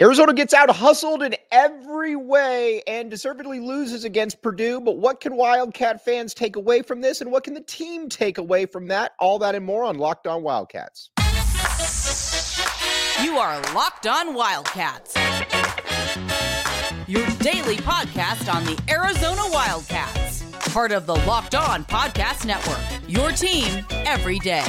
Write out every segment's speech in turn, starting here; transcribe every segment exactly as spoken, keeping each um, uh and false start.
Arizona gets out hustled in every way and deservedly loses against Purdue. But what can Wildcat fans take away from this, and what can the team take away from that? All that and more on Locked On Wildcats. You are Locked On Wildcats, your daily podcast on the Arizona Wildcats, part of the Locked On Podcast Network, your team every day.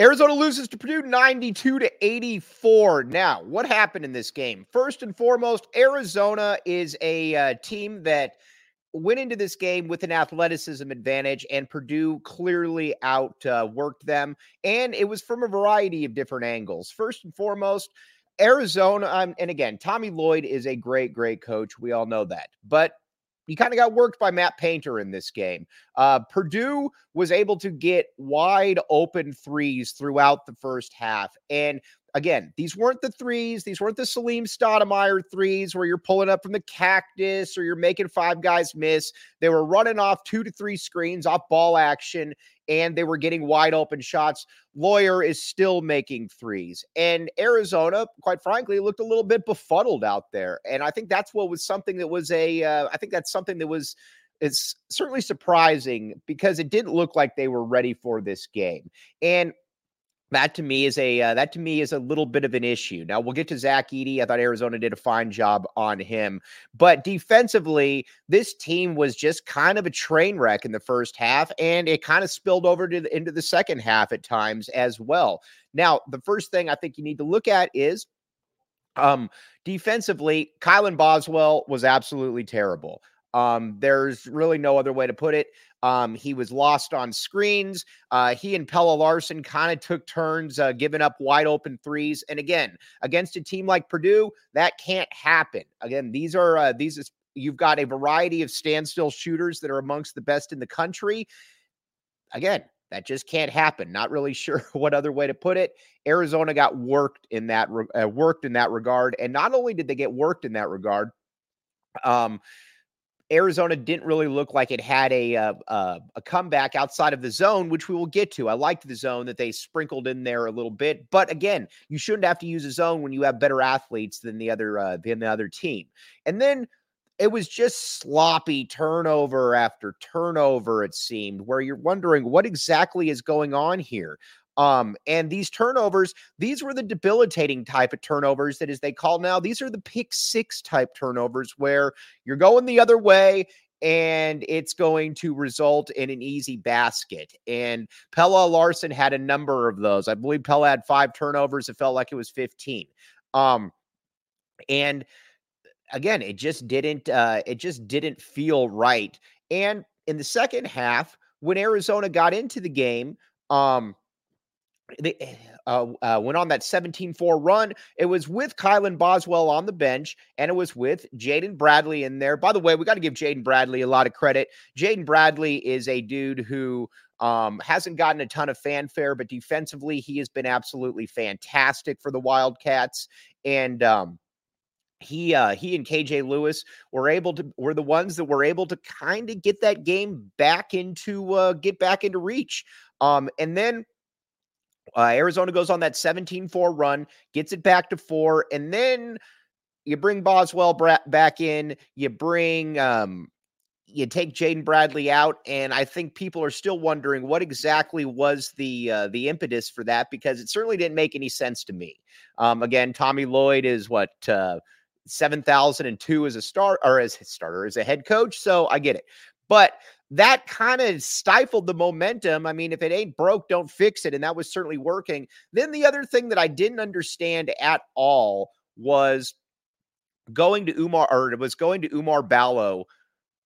Arizona loses to Purdue ninety-two to eighty-four. Now, what happened in this game? First and foremost, Arizona is a uh, team that went into this game with an athleticism advantage, and Purdue clearly outworked uh, them, and it was from a variety of different angles. First and foremost, Arizona, um, and again, Tommy Lloyd is a great, great coach. We all know that, but he kind of got worked by Matt Painter in this game. Uh, Purdue was able to get wide open threes throughout the first half. And again, these weren't the threes. These weren't the Salim Stoudemire threes where you're pulling up from the cactus or you're making five guys miss. They were running off two to three screens off ball action, and they were getting wide open shots. Lawyer is still making threes. And Arizona, quite frankly, looked a little bit befuddled out there. And I think that's what was something that was a, uh, I think that's something that was, it's certainly surprising, because it didn't look like they were ready for this game. And That to me is a uh, that to me is a little bit of an issue. Now, we'll get to Zach Edey. I thought Arizona did a fine job on him. But defensively, this team was just kind of a train wreck in the first half, and it kind of spilled over to the, into the second half at times as well. Now, the first thing I think you need to look at is um, defensively, Kylan Boswell was absolutely terrible. Um, there's really no other way to put it. Um, he was lost on screens. Uh, he and Pelle Larsson kind of took turns, uh, giving up wide open threes. And again, against a team like Purdue, that can't happen. Again, these are, uh, these is, you've got a variety of standstill shooters that are amongst the best in the country. Again, that just can't happen. Not really sure what other way to put it. Arizona got worked in that, re- uh, worked in that regard. And not only did they get worked in that regard, um, Arizona didn't really look like it had a uh, uh, a comeback outside of the zone, which we will get to. I liked the zone that they sprinkled in there a little bit, but again, you shouldn't have to use a zone when you have better athletes than the other uh, than the other team. And then it was just sloppy turnover after turnover, it seemed, where you're wondering what exactly is going on here. Um, and these turnovers, these were the debilitating type of turnovers that, as they call now, these are the pick six type turnovers where you're going the other way and it's going to result in an easy basket. And Pelle Larsson had a number of those. I believe Pelle had five turnovers. It felt like it was fifteen. Um, and again, it just didn't, uh, it just didn't feel right. And in the second half, when Arizona got into the game, um, They uh, uh, went on that seventeen four run. It was with Kylan Boswell on the bench, and it was with Jaden Bradley in there. By the way, we got to give Jaden Bradley a lot of credit. Jaden Bradley is a dude who um, hasn't gotten a ton of fanfare, but defensively, he has been absolutely fantastic for the Wildcats. And um, he uh, he and K J Lewis were able to were the ones that were able to kind of get that game back into uh, get back into reach. Um, and then. Uh, Arizona goes on that seventeen four run, gets it back to four, and then you bring Boswell bra- back in. You bring, um, you take Jaden Bradley out, and I think people are still wondering what exactly was the uh, the impetus for that, because it certainly didn't make any sense to me. Um, again, Tommy Lloyd is what uh, seven thousand two as a star or as a starter as a head coach, so I get it, but. That kind of stifled the momentum. I mean, if it ain't broke, don't fix it. And that was certainly working. Then the other thing that I didn't understand at all was going to Umar, or it was going to Umar Ballo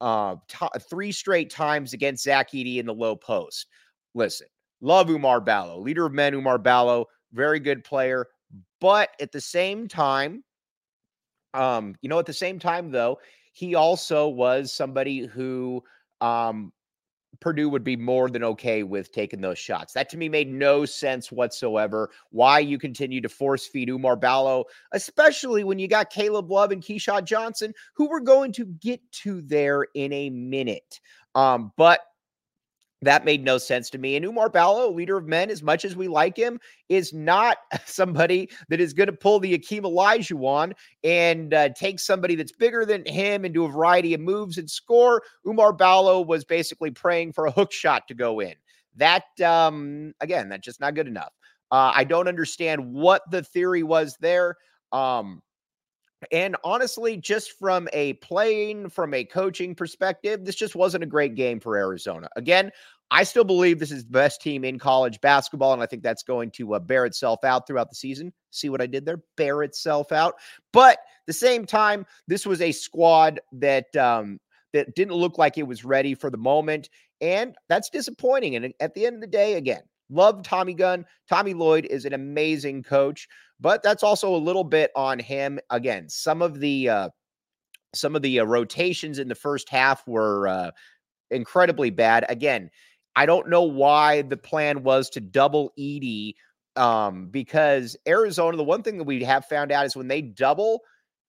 uh, t- three straight times against Zach Edey in the low post. Listen, love Umar Ballo, leader of men, Umar Ballo, very good player. But at the same time, um, you know, at the same time, though, he also was somebody who, Um, Purdue would be more than okay with taking those shots. That to me made no sense whatsoever. Why you continue to force feed Umar Ballo, especially when you got Caleb Love and Keshad Johnson, who we're going to get to there in a minute. Um, but that made no sense to me. And Umar Ballo, leader of men, as much as we like him, is not somebody that is going to pull the Akeem Olajuwon and uh, take somebody that's bigger than him and do a variety of moves and score. Umar Ballo was basically praying for a hook shot to go in. That, um, again, that's just not good enough. Uh, I don't understand what the theory was there. Um, And honestly, just from a playing, from a coaching perspective, this just wasn't a great game for Arizona. Again, I still believe this is the best team in college basketball, and I think that's going to uh, bear itself out throughout the season. See what I did there? Bear itself out. But at the same time, this was a squad that um, that didn't look like it was ready for the moment, and that's disappointing. And at the end of the day, again, love Tommy Gunn. Tommy Lloyd is an amazing coach, but that's also a little bit on him. Again, some of the uh, some of the uh, rotations in the first half were uh, incredibly bad. Again, I don't know why the plan was to double Edey um, because Arizona, the one thing that we have found out is when they double,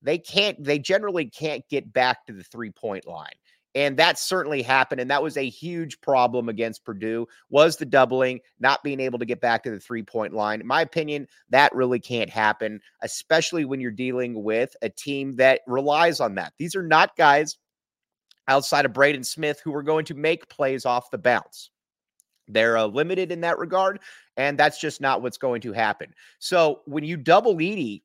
they can't. They generally can't get back to the three-point line. And that certainly happened, and that was a huge problem against Purdue, was the doubling, not being able to get back to the three-point line. In my opinion, that really can't happen, especially when you're dealing with a team that relies on that. These are not guys outside of Braden Smith who are going to make plays off the bounce. They're uh, limited in that regard, and that's just not what's going to happen. So when you double Edey,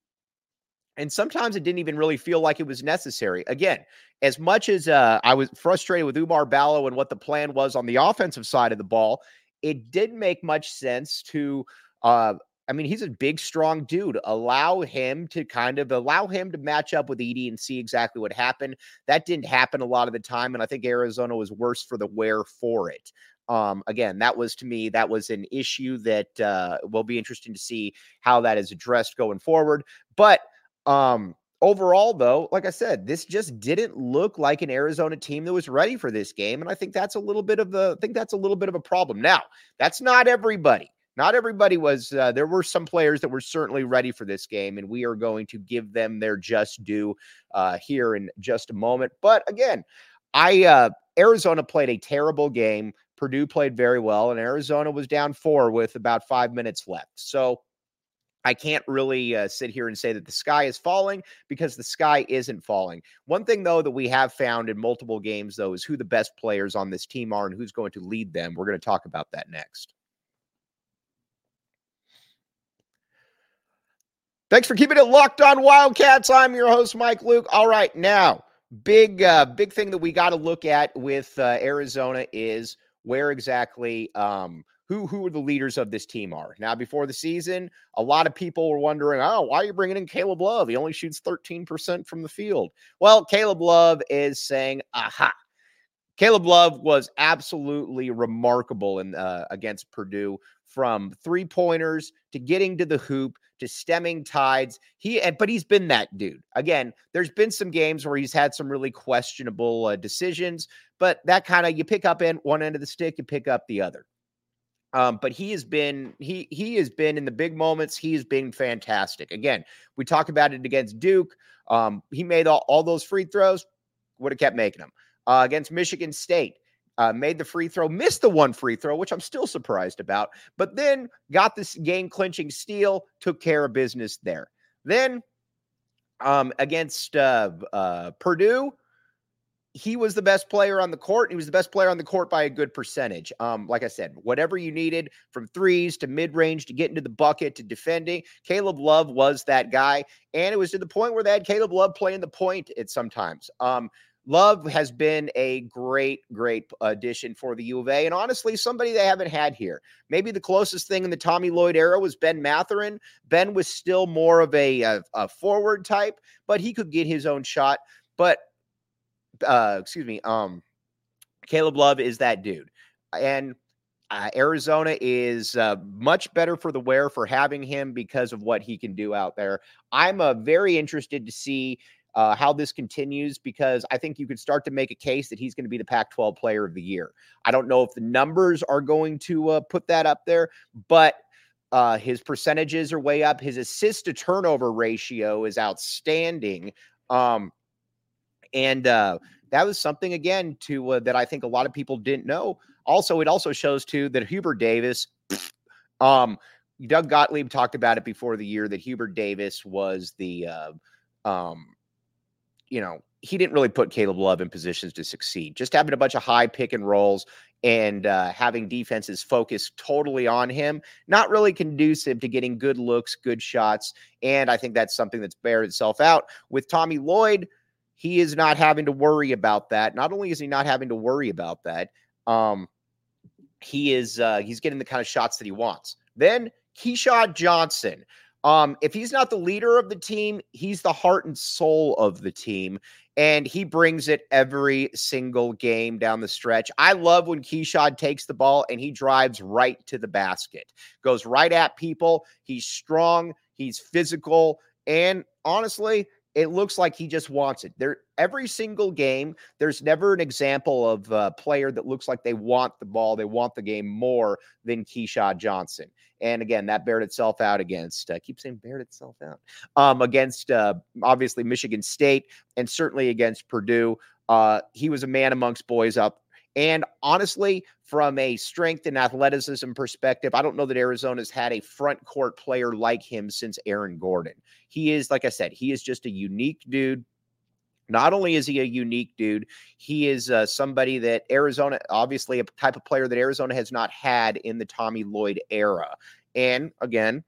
and sometimes it didn't even really feel like it was necessary. Again, as much as uh, I was frustrated with Umar Ballo and what the plan was on the offensive side of the ball, it didn't make much sense to, uh, I mean, he's a big, strong dude. Allow him to kind of allow him to match up with Edey and see exactly what happened. That didn't happen a lot of the time, and I think Arizona was worse for the wear for it. Um, again, that was to me, that was an issue that uh, will be interesting to see how that is addressed going forward. But Um, overall, though, like I said, this just didn't look like an Arizona team that was ready for this game. And I think that's a little bit of the, I think that's a little bit of a problem. Now, that's not everybody. Not everybody was, uh, there were some players that were certainly ready for this game, and we are going to give them their just due uh, here in just a moment. But again, I, uh, Arizona played a terrible game. Purdue played very well, and Arizona was down four with about five minutes left. So I can't really uh, sit here and say that the sky is falling, because the sky isn't falling. One thing, though, that we have found in multiple games, though, is who the best players on this team are and who's going to lead them. We're going to talk about that next. Thanks for keeping it locked on Wildcats. I'm your host, Mike Luke. All right, now, big, uh, big thing that we got to look at with uh, Arizona is where exactly um, – Who who are the leaders of this team are. Now, before the season, a lot of people were wondering, oh, why are you bringing in Caleb Love? He only shoots thirteen percent from the field. Well, Caleb Love is saying, aha. Caleb Love was absolutely remarkable in uh, against Purdue, from three-pointers to getting to the hoop to stemming tides. He, but he's been that dude. Again, there's been some games where he's had some really questionable uh, decisions, but that kind of, you pick up in one end of the stick, you pick up the other. Um, but he has been, he, he has been in the big moments. He has been fantastic. Again, we talked about it against Duke. Um, he made all, all those free throws, would have kept making them uh, against Michigan State, uh, made the free throw, missed the one free throw, which I'm still surprised about, but then got this game clinching steal, took care of business there. Then um, against uh, uh, Purdue, he was the best player on the court. He was the best player on the court by a good percentage. Um, like I said, whatever you needed, from threes to mid-range to get into the bucket to defending, Caleb Love was that guy. And it was to the point where they had Caleb Love playing the point at sometimes. Um, Love has been a great, great addition for the U of A, and honestly, somebody they haven't had here. Maybe the closest thing in the Tommy Lloyd era was Ben Mathurin. Ben was still more of a, a, a forward type, but he could get his own shot. But Uh, excuse me. Um, Caleb Love is that dude. And uh, Arizona is uh, much better for the wear for having him because of what he can do out there. I'm uh, very interested to see uh, how this continues, because I think you could start to make a case that he's going to be the Pac twelve player of the year. I don't know if the numbers are going to uh, put that up there, but uh, his percentages are way up. His assist to turnover ratio is outstanding. Um, and uh, that was something, again, to uh, that I think a lot of people didn't know. Also, it also shows, too, that Hubert Davis, um, Doug Gottlieb talked about it before the year, that Hubert Davis was the, uh, um, you know, he didn't really put Caleb Love in positions to succeed. Just having a bunch of high pick and rolls and uh, having defenses focused totally on him, not really conducive to getting good looks, good shots. And I think that's something that's bared itself out with Tommy Lloyd. He is not having to worry about that. Not only is he not having to worry about that, um, he is uh, he's getting the kind of shots that he wants. Then Keshad Johnson. Um, if he's not the leader of the team, he's the heart and soul of the team, and he brings it every single game down the stretch. I love when Keshad takes the ball and he drives right to the basket, goes right at people. He's strong, he's physical, and honestly, it looks like he just wants it. There, every single game, there's never an example of a player that looks like they want the ball, they want the game more than Keshad Johnson. And again, that bared itself out against, I uh, keep saying bared itself out, um, against uh, obviously Michigan State and certainly against Purdue. Uh, he was a man amongst boys up. And honestly, from a strength and athleticism perspective, I don't know that Arizona's had a front court player like him since Aaron Gordon. He is, like I said, he is just a unique dude. Not only is he a unique dude, he is uh, somebody that Arizona, obviously a type of player that Arizona has not had in the Tommy Lloyd era. And again,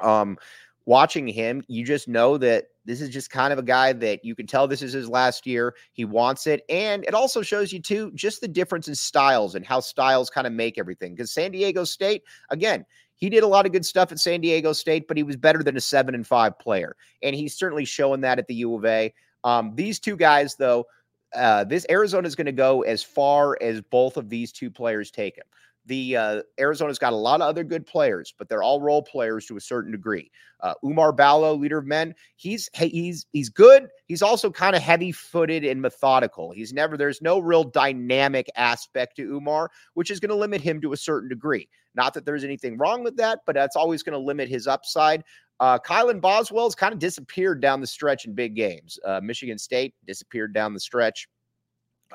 um, watching him, you just know that this is just kind of a guy that you can tell this is his last year. He wants it. And it also shows you, too, just the difference in styles and how styles kind of make everything. Because San Diego State, again, he did a lot of good stuff at San Diego State, but he was better than a seven and five player. And he's certainly showing that at the U of A. Um, these two guys, though, uh, this Arizona is going to go as far as both of these two players take him. The uh, Arizona's got a lot of other good players, but they're all role players to a certain degree. Uh, Umar Ballo, leader of men, he's he's he's good. He's also kind of heavy-footed and methodical. He's never there's no real dynamic aspect to Umar, which is going to limit him to a certain degree. Not that there's anything wrong with that, but that's always going to limit his upside. Uh, Kylan Boswell's kind of disappeared down the stretch in big games. Uh, Michigan State disappeared down the stretch.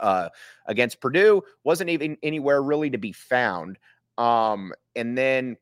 Uh, against Purdue, wasn't even anywhere really to be found. Um, and then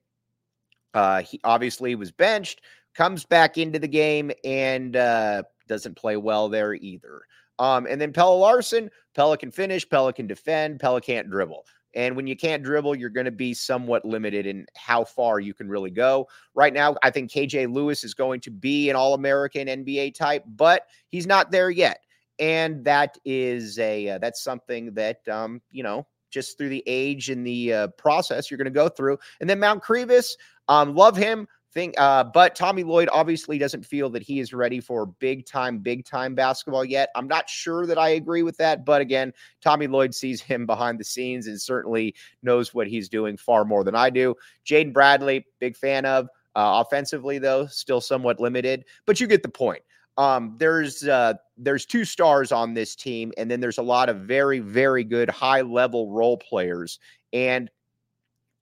uh, he obviously was benched, comes back into the game, and uh, doesn't play well there either. Um, and then Pelle Larsson, Pelle can finish, Pelle can defend, Pelle can't dribble. And when you can't dribble, you're going to be somewhat limited in how far you can really go. Right now, I think K J Lewis is going to be an All-American N B A type, but he's not there yet. And that is a, uh, that's something that, um, you know, just through the age and the uh, process you're going to go through. And then Mount Crevis, um, love him. Think, uh, but Tommy Lloyd obviously doesn't feel that he is ready for big time, big time basketball yet. I'm not sure that I agree with that. But again, Tommy Lloyd sees him behind the scenes and certainly knows what he's doing far more than I do. Jaden Bradley, big fan of. Uh, offensively, though, still somewhat limited. But you get the point. Um, there's, uh, there's two stars on this team. And then there's a lot of very, very good high level role players. And,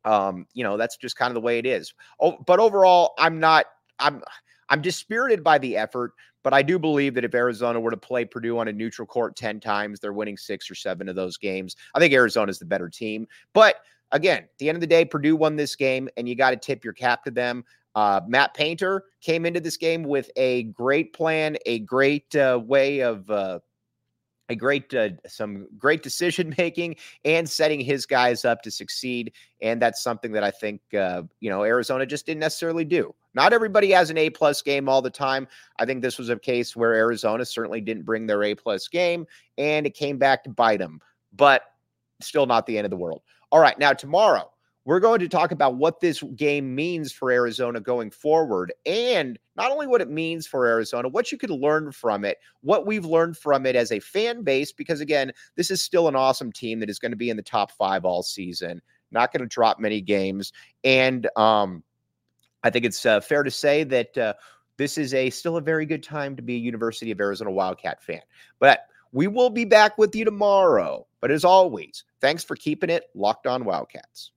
um, you know, that's just kind of the way it is. Oh, but overall, I'm not, I'm, I'm dispirited by the effort, but I do believe that if Arizona were to play Purdue on a neutral court ten times, they're winning six or seven of those games. I think Arizona is the better team, but again, at the end of the day, Purdue won this game and you got to tip your cap to them. Uh, Matt Painter came into this game with a great plan, a great uh, way of uh, a great, uh, some great decision making and setting his guys up to succeed. And that's something that I think, uh, you know, Arizona just didn't necessarily do. Not everybody has an A plus game all the time. I think this was a case where Arizona certainly didn't bring their A plus game and it came back to bite them, but still not the end of the world. All right. Now, tomorrow, we're going to talk about what this game means for Arizona going forward, and not only what it means for Arizona, what you could learn from it, what we've learned from it as a fan base, because, again, this is still an awesome team that is going to be in the top five all season, not going to drop many games. And um, I think it's uh, fair to say that uh, this is a still a very good time to be a University of Arizona Wildcat fan. But we will be back with you tomorrow. But as always, thanks for keeping it locked on Wildcats.